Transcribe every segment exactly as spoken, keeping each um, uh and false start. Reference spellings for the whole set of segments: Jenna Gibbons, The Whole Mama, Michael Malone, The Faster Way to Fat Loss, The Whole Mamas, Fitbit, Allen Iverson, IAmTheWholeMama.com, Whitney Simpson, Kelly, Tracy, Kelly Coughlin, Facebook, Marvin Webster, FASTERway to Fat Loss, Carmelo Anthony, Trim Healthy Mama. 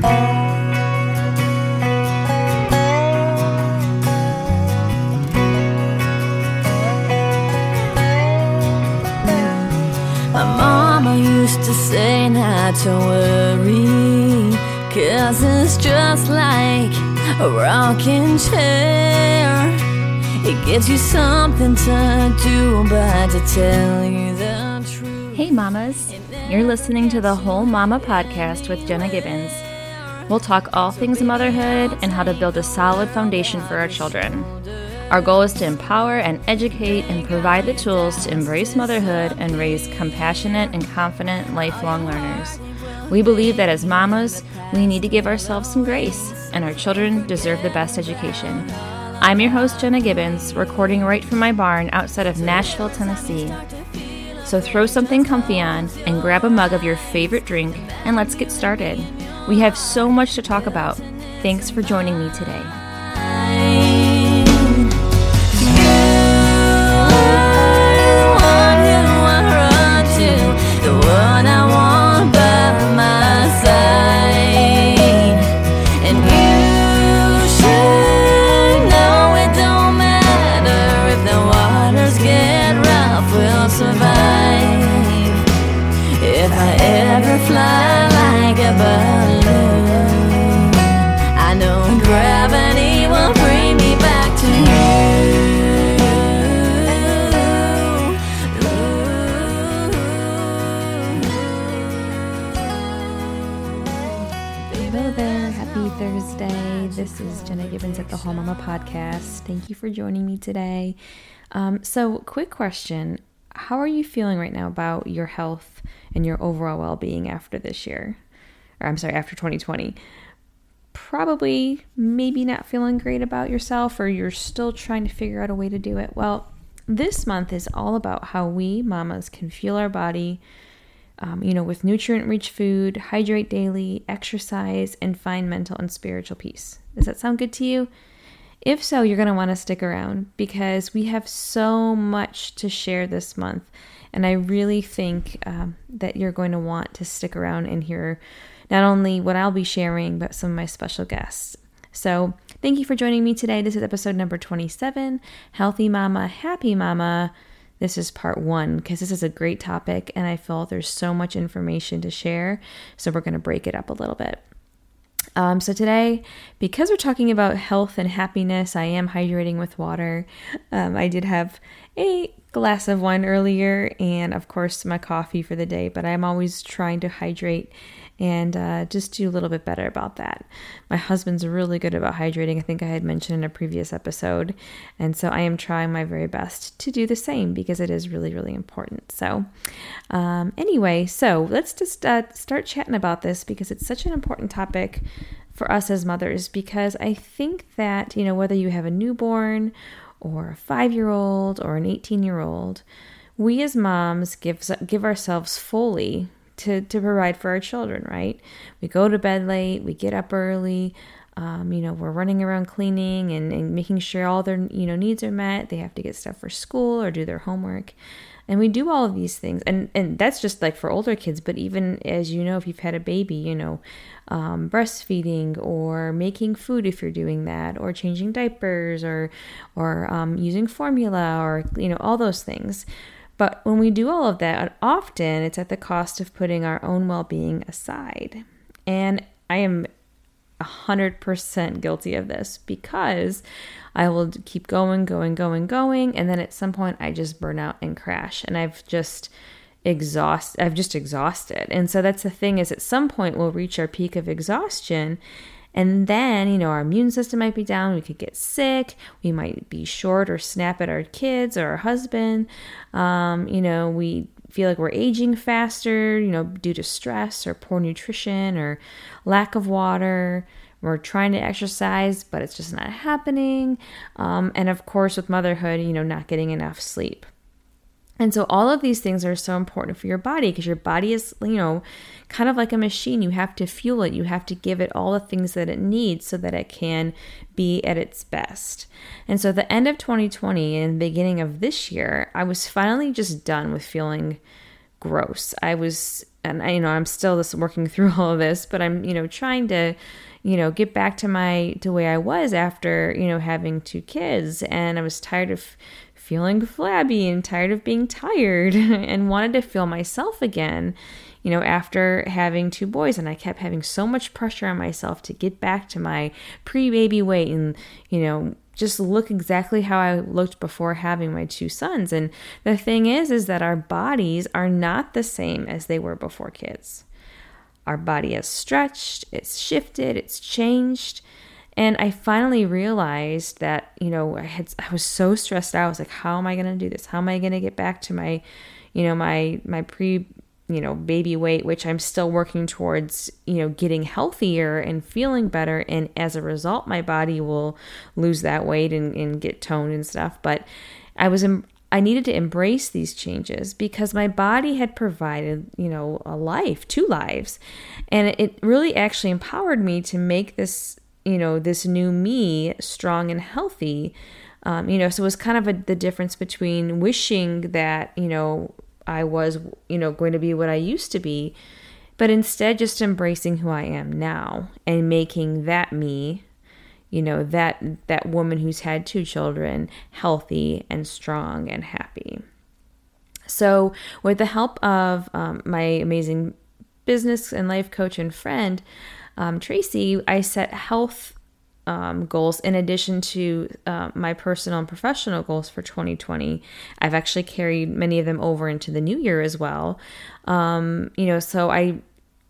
My mama used to say not to worry, 'cause it's just like a rocking chair. It gives you something to do, but to tell you the truth. Hey mamas, you're listening to The Whole Mama Podcast with Jenna Gibbons. We'll talk all things motherhood and how to build a solid foundation for our children. Our goal is to empower and educate and provide the tools to embrace motherhood and raise compassionate and confident lifelong learners. We believe that as mamas, we need to give ourselves some grace, and our children deserve the best education. I'm your host, Jenna Gibbons, recording right from my barn outside of Nashville, Tennessee. So throw something comfy on and grab a mug of your favorite drink, and let's get started. We have so much to talk about. Thanks for joining me today. Podcast. Thank you for joining me today. Um, so quick question. How are you feeling right now about your health and your overall well-being after this year? Or I'm sorry, after twenty twenty? Probably maybe not feeling great about yourself, or you're still trying to figure out a way to do it. Well, this month is all about how we mamas can fuel our body, um, you know, with nutrient-rich food, hydrate daily, exercise, and find mental and spiritual peace. Does that sound good to you? If so, you're going to want to stick around because we have so much to share this month. And I really think um, that you're going to want to stick around and hear not only what I'll be sharing, but some of my special guests. So thank you for joining me today. This is episode number twenty-seven, Healthy Mama, Happy Mama. This is part one because this is a great topic and I feel there's so much information to share. So we're going to break it up a little bit. Um, so today, because we're talking about health and happiness, I am hydrating with water. Um, I did have a glass of wine earlier and, of course, my coffee for the day, but I'm always trying to hydrate and uh, just do a little bit better about that. My husband's really good about hydrating. I think I had mentioned in a previous episode, and so I am trying my very best to do the same because it is really, really important. So um, anyway, so let's just uh, start chatting about this because it's such an important topic for us as mothers, because I think that, you know, whether you have a newborn or a five-year-old or an eighteen-year-old, we as moms give, give ourselves fully To, to provide for our children, right? We go to bed late, we get up early, um, you know, we're running around cleaning and, and making sure all their, you know, needs are met. They have to get stuff for school or do their homework. And we do all of these things. And, and that's just like for older kids, but even as you know, if you've had a baby, you know, um, breastfeeding or making food if you're doing that, or changing diapers or, or um, using formula or, you know, all those things. But when we do all of that, often it's at the cost of putting our own well-being aside. And I am one hundred percent guilty of this because I will keep going, going, going, going. And then at some point I just burn out and crash. And I've just exhaust, I've just exhausted. And so that's the thing, is at some point we'll reach our peak of exhaustion. And then, you know, our immune system might be down, we could get sick, we might be short or snap at our kids or our husband, um, you know, we feel like we're aging faster, you know, due to stress or poor nutrition or lack of water. We're trying to exercise, but it's just not happening. Um, and of course, with motherhood, you know, not getting enough sleep. And so all of these things are so important for your body because your body is, you know, kind of like a machine. You have to fuel it. You have to give it all the things that it needs so that it can be at its best. And so at the end of twenty twenty and the beginning of this year, I was finally just done with feeling gross. I was and I, you know, I'm still this working through all of this, but I'm, you know, trying to, you know, get back to my, to the way I was after, you know, having two kids, and I was tired of feeling flabby and tired of being tired and wanted to feel myself again, you know, after having two boys. And I kept having so much pressure on myself to get back to my pre-baby weight and, you know, just look exactly how I looked before having my two sons. And the thing is, is that our bodies are not the same as they were before kids. Our body has stretched, it's shifted, it's changed. And I finally realized that, you know, I had, I was so stressed out. I was like, how am I going to do this? How am I going to get back to my, you know, my, my pre, you know, baby weight, which I'm still working towards, you know, getting healthier and feeling better. And as a result, my body will lose that weight and, and get toned and stuff. But I was, em- I needed to embrace these changes because my body had provided, you know, a life, two lives. And it really actually empowered me to make this, you know, this new me strong and healthy. Um, you know, so it was kind of a, the difference between wishing that, you know, I was, you know, going to be what I used to be, but instead just embracing who I am now and making that me, you know, that that woman who's had two children, healthy and strong and happy. So with the help of um, my amazing business and life coach and friend, um, Tracy, I set health Um, goals in addition to uh, my personal and professional goals for twenty twenty. I've actually carried many of them over into the new year as well. Um, you know, so I,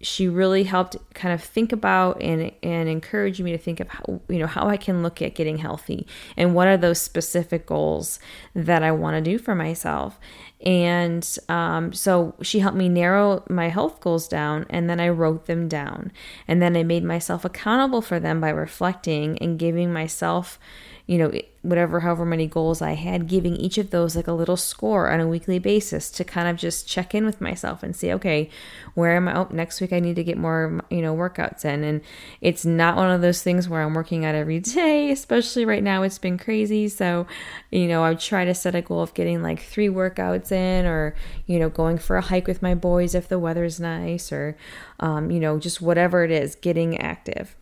she really helped kind of think about and and encourage me to think of how, you know, how I can look at getting healthy and what are those specific goals that I want to do for myself. And um, so she helped me narrow my health goals down, and then I wrote them down. And then I made myself accountable for them by reflecting and giving myself, you know, whatever, however many goals I had, giving each of those like a little score on a weekly basis to kind of just check in with myself and see, okay, where am I? Oh, next week I need to get more, you know, workouts in. And it's not one of those things where I'm working out every day, especially right now. It's been crazy. So, you know, I try to set a goal of getting like three workouts in, or, you know, going for a hike with my boys if the weather's nice, or um, you know, just whatever it is, getting active.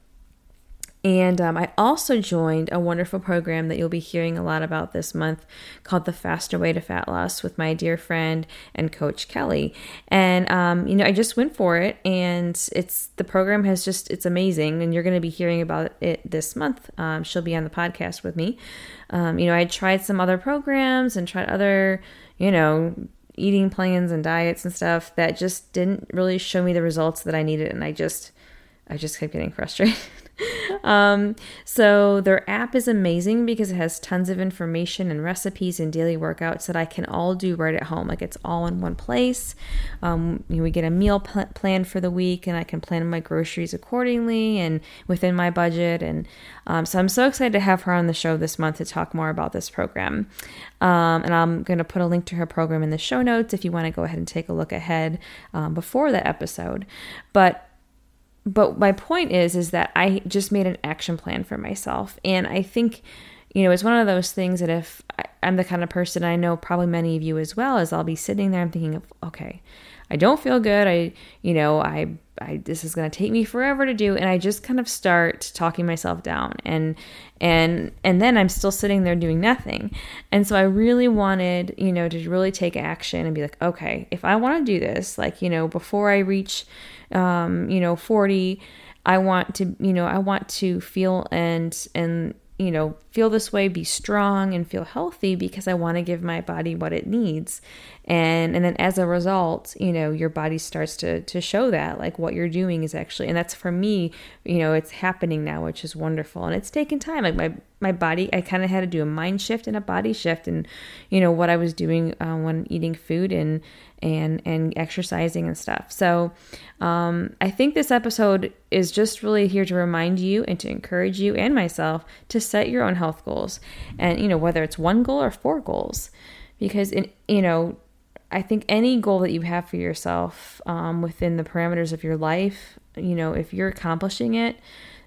And um, I also joined a wonderful program that you'll be hearing a lot about this month called The Faster Way to Fat Loss with my dear friend and coach Kelly. And, um, you know, I just went for it, and it's, the program has just, it's amazing. And you're going to be hearing about it this month. Um, she'll be on the podcast with me. Um, you know, I tried some other programs and tried other, you know, eating plans and diets and stuff that just didn't really show me the results that I needed. And I just, I just kept getting frustrated. Um, so their app is amazing because it has tons of information and recipes and daily workouts that I can all do right at home. Like, it's all in one place. Um, you know, we get a meal pl- plan for the week, and I can plan my groceries accordingly and within my budget. And, um, so I'm so excited to have her on the show this month to talk more about this program. Um, and I'm going to put a link to her program in the show notes if you want to go ahead and take a look ahead, um, before that episode. But But my point is, is that I just made an action plan for myself. And I think, you know, it's one of those things that if I, I'm the kind of person, I know probably many of you as well, is I'll be sitting there, I'm thinking of, okay, I don't feel good. I, you know, I, I, this is going to take me forever to do. And I just kind of start talking myself down, and, and, and then I'm still sitting there doing nothing. And so I really wanted, you know, to really take action and be like, okay, if I want to do this, like, you know, before I reach, um, you know, forty, I want to, you know, I want to feel and, and, you know, feel this way, be strong and feel healthy, because I want to give my body what it needs. And, and then as a result, you know, your body starts to, to show that, like, what you're doing is actually, and that's, for me, you know, it's happening now, which is wonderful. And it's taken time. Like, my, my body, I kind of had to do a mind shift and a body shift, and, you know, what I was doing uh, when eating food and, and, and exercising and stuff. So, um, I think this episode is just really here to remind you and to encourage you and myself to set your own health goals. And, you know, whether it's one goal or four goals, because, in, you know, I think any goal that you have for yourself, um, within the parameters of your life, you know, if you're accomplishing it,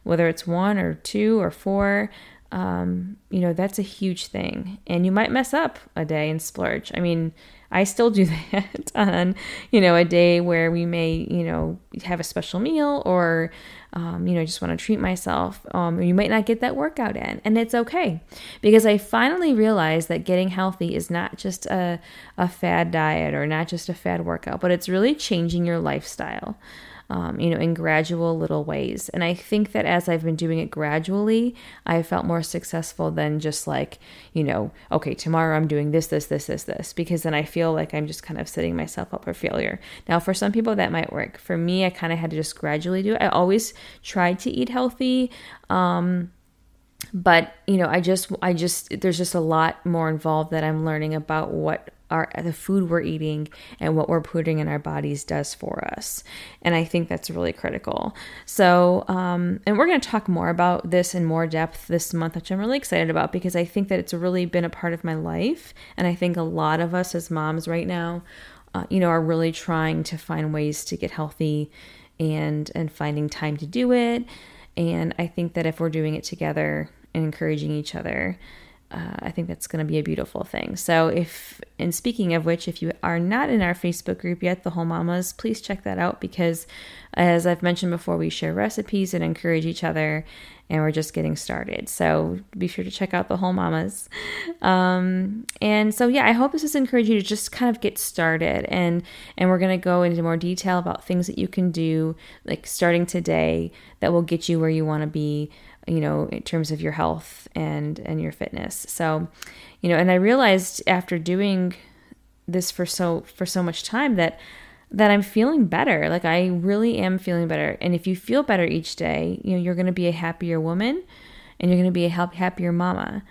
whether it's one or two or four, um, you know, that's a huge thing. And you might mess up a day and splurge. I mean, I still do that on, you know, a day where we may, you know, have a special meal or, um, you know, just want to treat myself. Um, you might not get that workout in, and it's okay, because I finally realized that getting healthy is not just a, a fad diet or not just a fad workout, but it's really changing your lifestyle, um, you know, in gradual little ways. And I think that as I've been doing it gradually, I felt more successful than just like, you know, okay, tomorrow I'm doing this, this, this, this, this, because then I feel like I'm just kind of setting myself up for failure. Now, for some people that might work. For me, I kind of had to just gradually do it. I always tried to eat healthy. Um, but you know, I just, I just, there's just a lot more involved that I'm learning about what Our, the food we're eating and what we're putting in our bodies does for us. And I think that's really critical. So, um, and we're going to talk more about this in more depth this month, which I'm really excited about, because I think that it's really been a part of my life. And I think a lot of us as moms right now, uh, you know, are really trying to find ways to get healthy and, and finding time to do it. And I think that if we're doing it together and encouraging each other, Uh, I think that's going to be a beautiful thing. So if, and speaking of which, if you are not in our Facebook group yet, The Whole Mamas, please check that out, because as I've mentioned before, we share recipes and encourage each other, and we're just getting started. So be sure to check out The Whole Mamas. Um, and so, yeah, I hope this has encouraged you to just kind of get started, and, and we're going to go into more detail about things that you can do, like starting today, that will get you where you want to be, you know, in terms of your health and, and your fitness. So, you know, and I realized after doing this for so, for so much time that, that I'm feeling better. Like I really am feeling better. And if you feel better each day, you know, you're going to be a happier woman, and you're going to be a happier mama.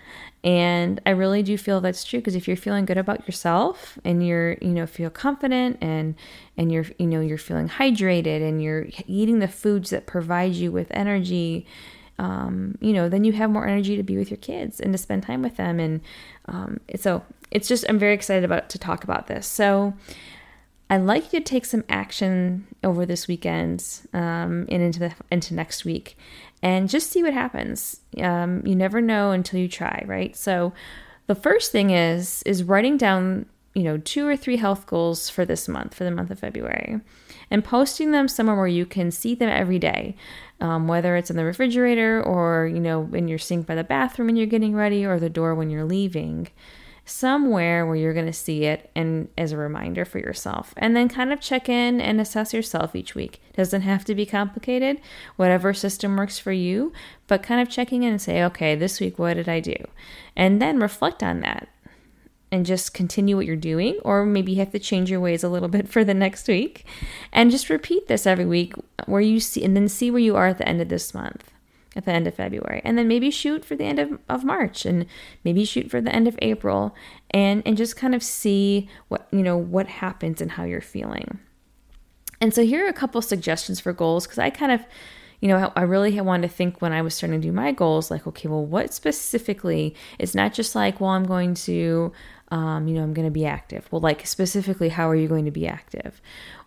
And I really do feel that's true, because if you're feeling good about yourself and you're, you know, feel confident and, and you're, you know, you're feeling hydrated and you're eating the foods that provide you with energy, Um, you know, then you have more energy to be with your kids and to spend time with them. And um, so it's just, I'm very excited about to talk about this. So I'd like you to take some action over this weekend um, and into the, into next week, and just see what happens. Um, you never know until you try, right? So the first thing is, is writing down, you know, two or three health goals for this month, for the month of February, and posting them somewhere where you can see them every day. Um, whether it's in the refrigerator or, you know, in your sink by the bathroom when you're getting ready, or the door when you're leaving, somewhere where you're going to see it and as a reminder for yourself. And then kind of check in and assess yourself each week. It doesn't have to be complicated, whatever system works for you, but kind of checking in and say, okay, this week, what did I do? And then reflect on that. And just continue what you're doing, or maybe you have to change your ways a little bit for the next week, and just repeat this every week where you see, and then see where you are at the end of this month, at the end of February, and then maybe shoot for the end of, of March, and maybe shoot for the end of April, and, and just kind of see what, you know, what happens and how you're feeling. And so here are a couple suggestions for goals, because I kind of, you know, I really wanted to think when I was starting to do my goals, like, okay, well, what specifically? It's not just like, well, I'm going to, um, you know, I'm going to be active. Well, like specifically, how are you going to be active?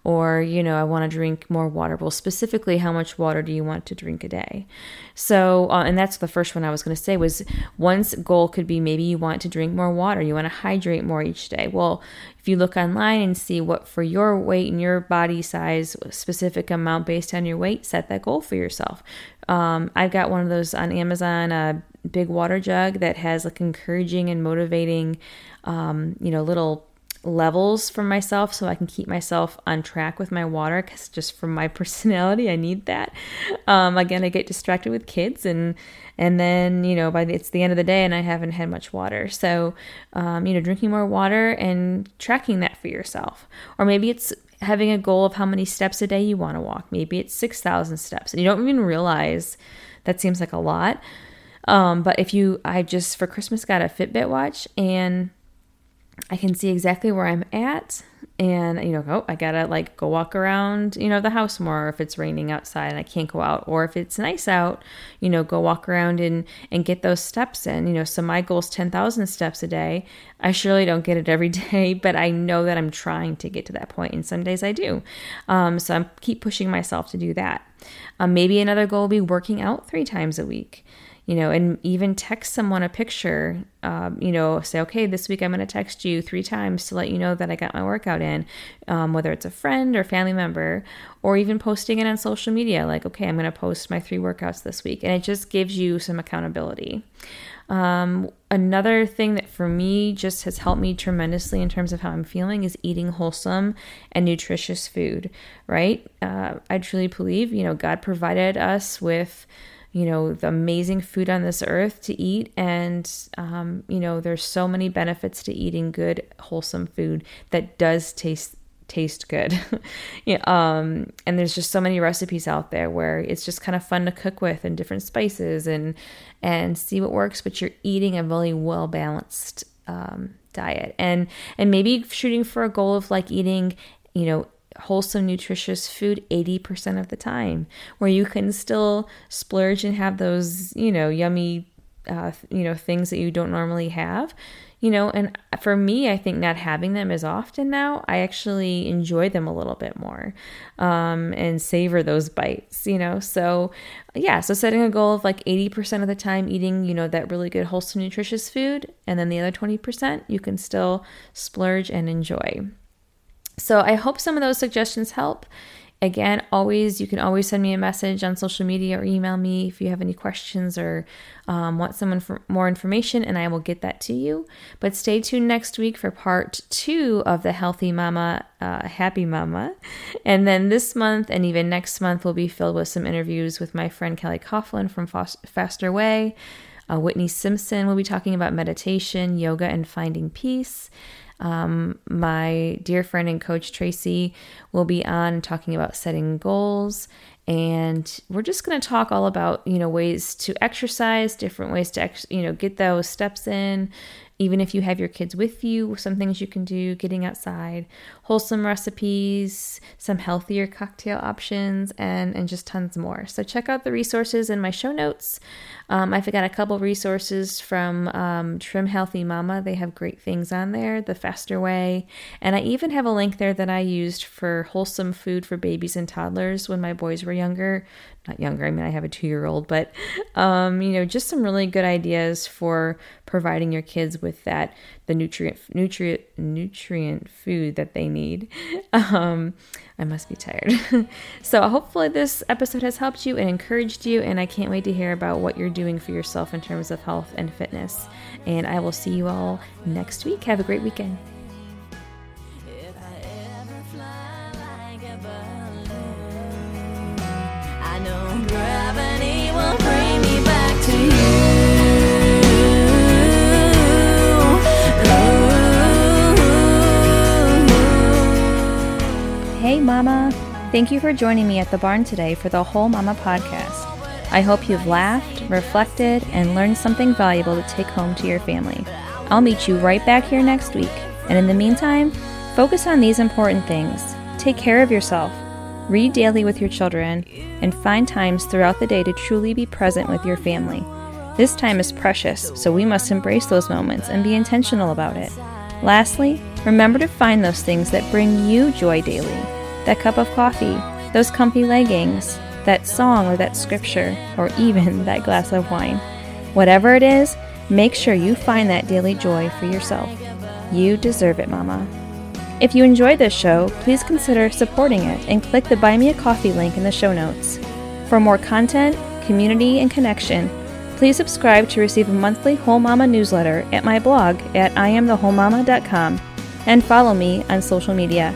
Or, you know, I want to drink more water. Well, specifically, how much water do you want to drink a day? So, uh, and that's the first one I was going to say was one's goal could be maybe you want to drink more water. You want to hydrate more each day. Well, if you look online and see what for your weight and your body size, specific amount based on your weight, set that goal for yourself. Um, I've got one of those on Amazon, a big water jug that has like encouraging and motivating, um, you know, little levels for myself so I can keep myself on track with my water, because just for my personality, I need that. Um, again, I get distracted with kids, and and then, you know, by the, it's the end of the day and I haven't had much water. So, um, you know, drinking more water and tracking that for yourself. Or maybe it's having a goal of how many steps a day you want to walk. Maybe it's six thousand steps, and you don't even realize that seems like a lot. Um, but if you, I just for Christmas got a Fitbit watch, and I can see exactly where I'm at. and, you know, oh, I gotta like go walk around, you know, the house more if it's raining outside and I can't go out, or if it's nice out, you know, go walk around and, and get those steps in, you know. So my goal is ten thousand steps a day. I surely don't get it every day, but I know that I'm trying to get to that point, and some days I do. Um, so I keep pushing myself to do that. Um, maybe another goal will be working out three times a week. You know, and even text someone a picture, um, you know, say, okay, this week I'm going to text you three times to let you know that I got my workout in, um, whether it's a friend or family member, or even posting it on social media. Like, okay, I'm going to post my three workouts this week. And it just gives you some accountability. Um, another thing that for me just has helped me tremendously in terms of how I'm feeling is eating wholesome and nutritious food, right? Uh, I truly believe, you know, God provided us with, you know, the amazing food on this earth to eat. And, um, you know, there's so many benefits to eating good, wholesome food that does taste, taste good. yeah, um, and there's just so many recipes out there where it's just kind of fun to cook with, and different spices, and, and see what works, but you're eating a really well-balanced, um, diet, and, and maybe shooting for a goal of like eating, you know, wholesome, nutritious food eighty percent of the time, where you can still splurge and have those, you know, yummy, uh, you know, things that you don't normally have, you know. And for me, I think not having them as often now, I actually enjoy them a little bit more, um, and savor those bites, you know. So yeah, so setting a goal of like eighty percent of the time eating, you know, that really good, wholesome, nutritious food, and then the other twenty percent you can still splurge and enjoy. So I hope some of those suggestions help. Again, always, you can always send me a message on social media or email me if you have any questions or um, want someone for more information, and I will get that to you. But stay tuned next week for part two of the Healthy Mama, uh, Happy Mama. And then this month and even next month will be filled with some interviews with my friend Kelly Coughlin from Fos- Faster Way. Uh, Whitney Simpson will be talking about meditation, yoga, and finding peace. Um, my dear friend and coach Tracy will be on talking about setting goals, and we're just going to talk all about, you know, ways to exercise, different ways to, ex- you know, get those steps in, even if you have your kids with you, some things you can do, getting outside, wholesome recipes, some healthier cocktail options, and, and just tons more. So check out the resources in my show notes. Um, I forgot a couple resources from um, Trim Healthy Mama. They have great things on there, The Faster Way. And I even have a link there that I used for wholesome food for babies and toddlers when my boys were younger. Not younger, I mean, I have a two-year-old, but, um, you know, just some really good ideas for providing your kids with that, the nutrient, nutrient, nutrient food that they need. Um, I must be tired. So hopefully this episode has helped you and encouraged you, and I can't wait to hear about what you're doing for yourself in terms of health and fitness. And I will see you all next week. Have a great weekend. Gravity will bring me back to you. Hey Mama, thank you for joining me at the barn today for the Whole Mama podcast. I hope you've laughed, reflected, and learned something valuable to take home to your family. I'll meet you right back here next week. And in the meantime, focus on these important things. Take care of yourself. Read daily with your children, and find times throughout the day to truly be present with your family. This time is precious, so we must embrace those moments and be intentional about it. Lastly, remember to find those things that bring you joy daily. That cup of coffee, those comfy leggings, that song or that scripture, or even that glass of wine. Whatever it is, make sure you find that daily joy for yourself. You deserve it, Mama. If you enjoyed this show, please consider supporting it and click the Buy Me a Coffee link in the show notes. For more content, community, and connection, please subscribe to receive a monthly Whole Mama newsletter at my blog at I am the whole mama dot com, and follow me on social media.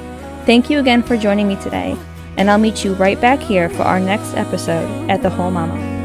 Thank you again for joining me today, and I'll meet you right back here for our next episode at The Whole Mama.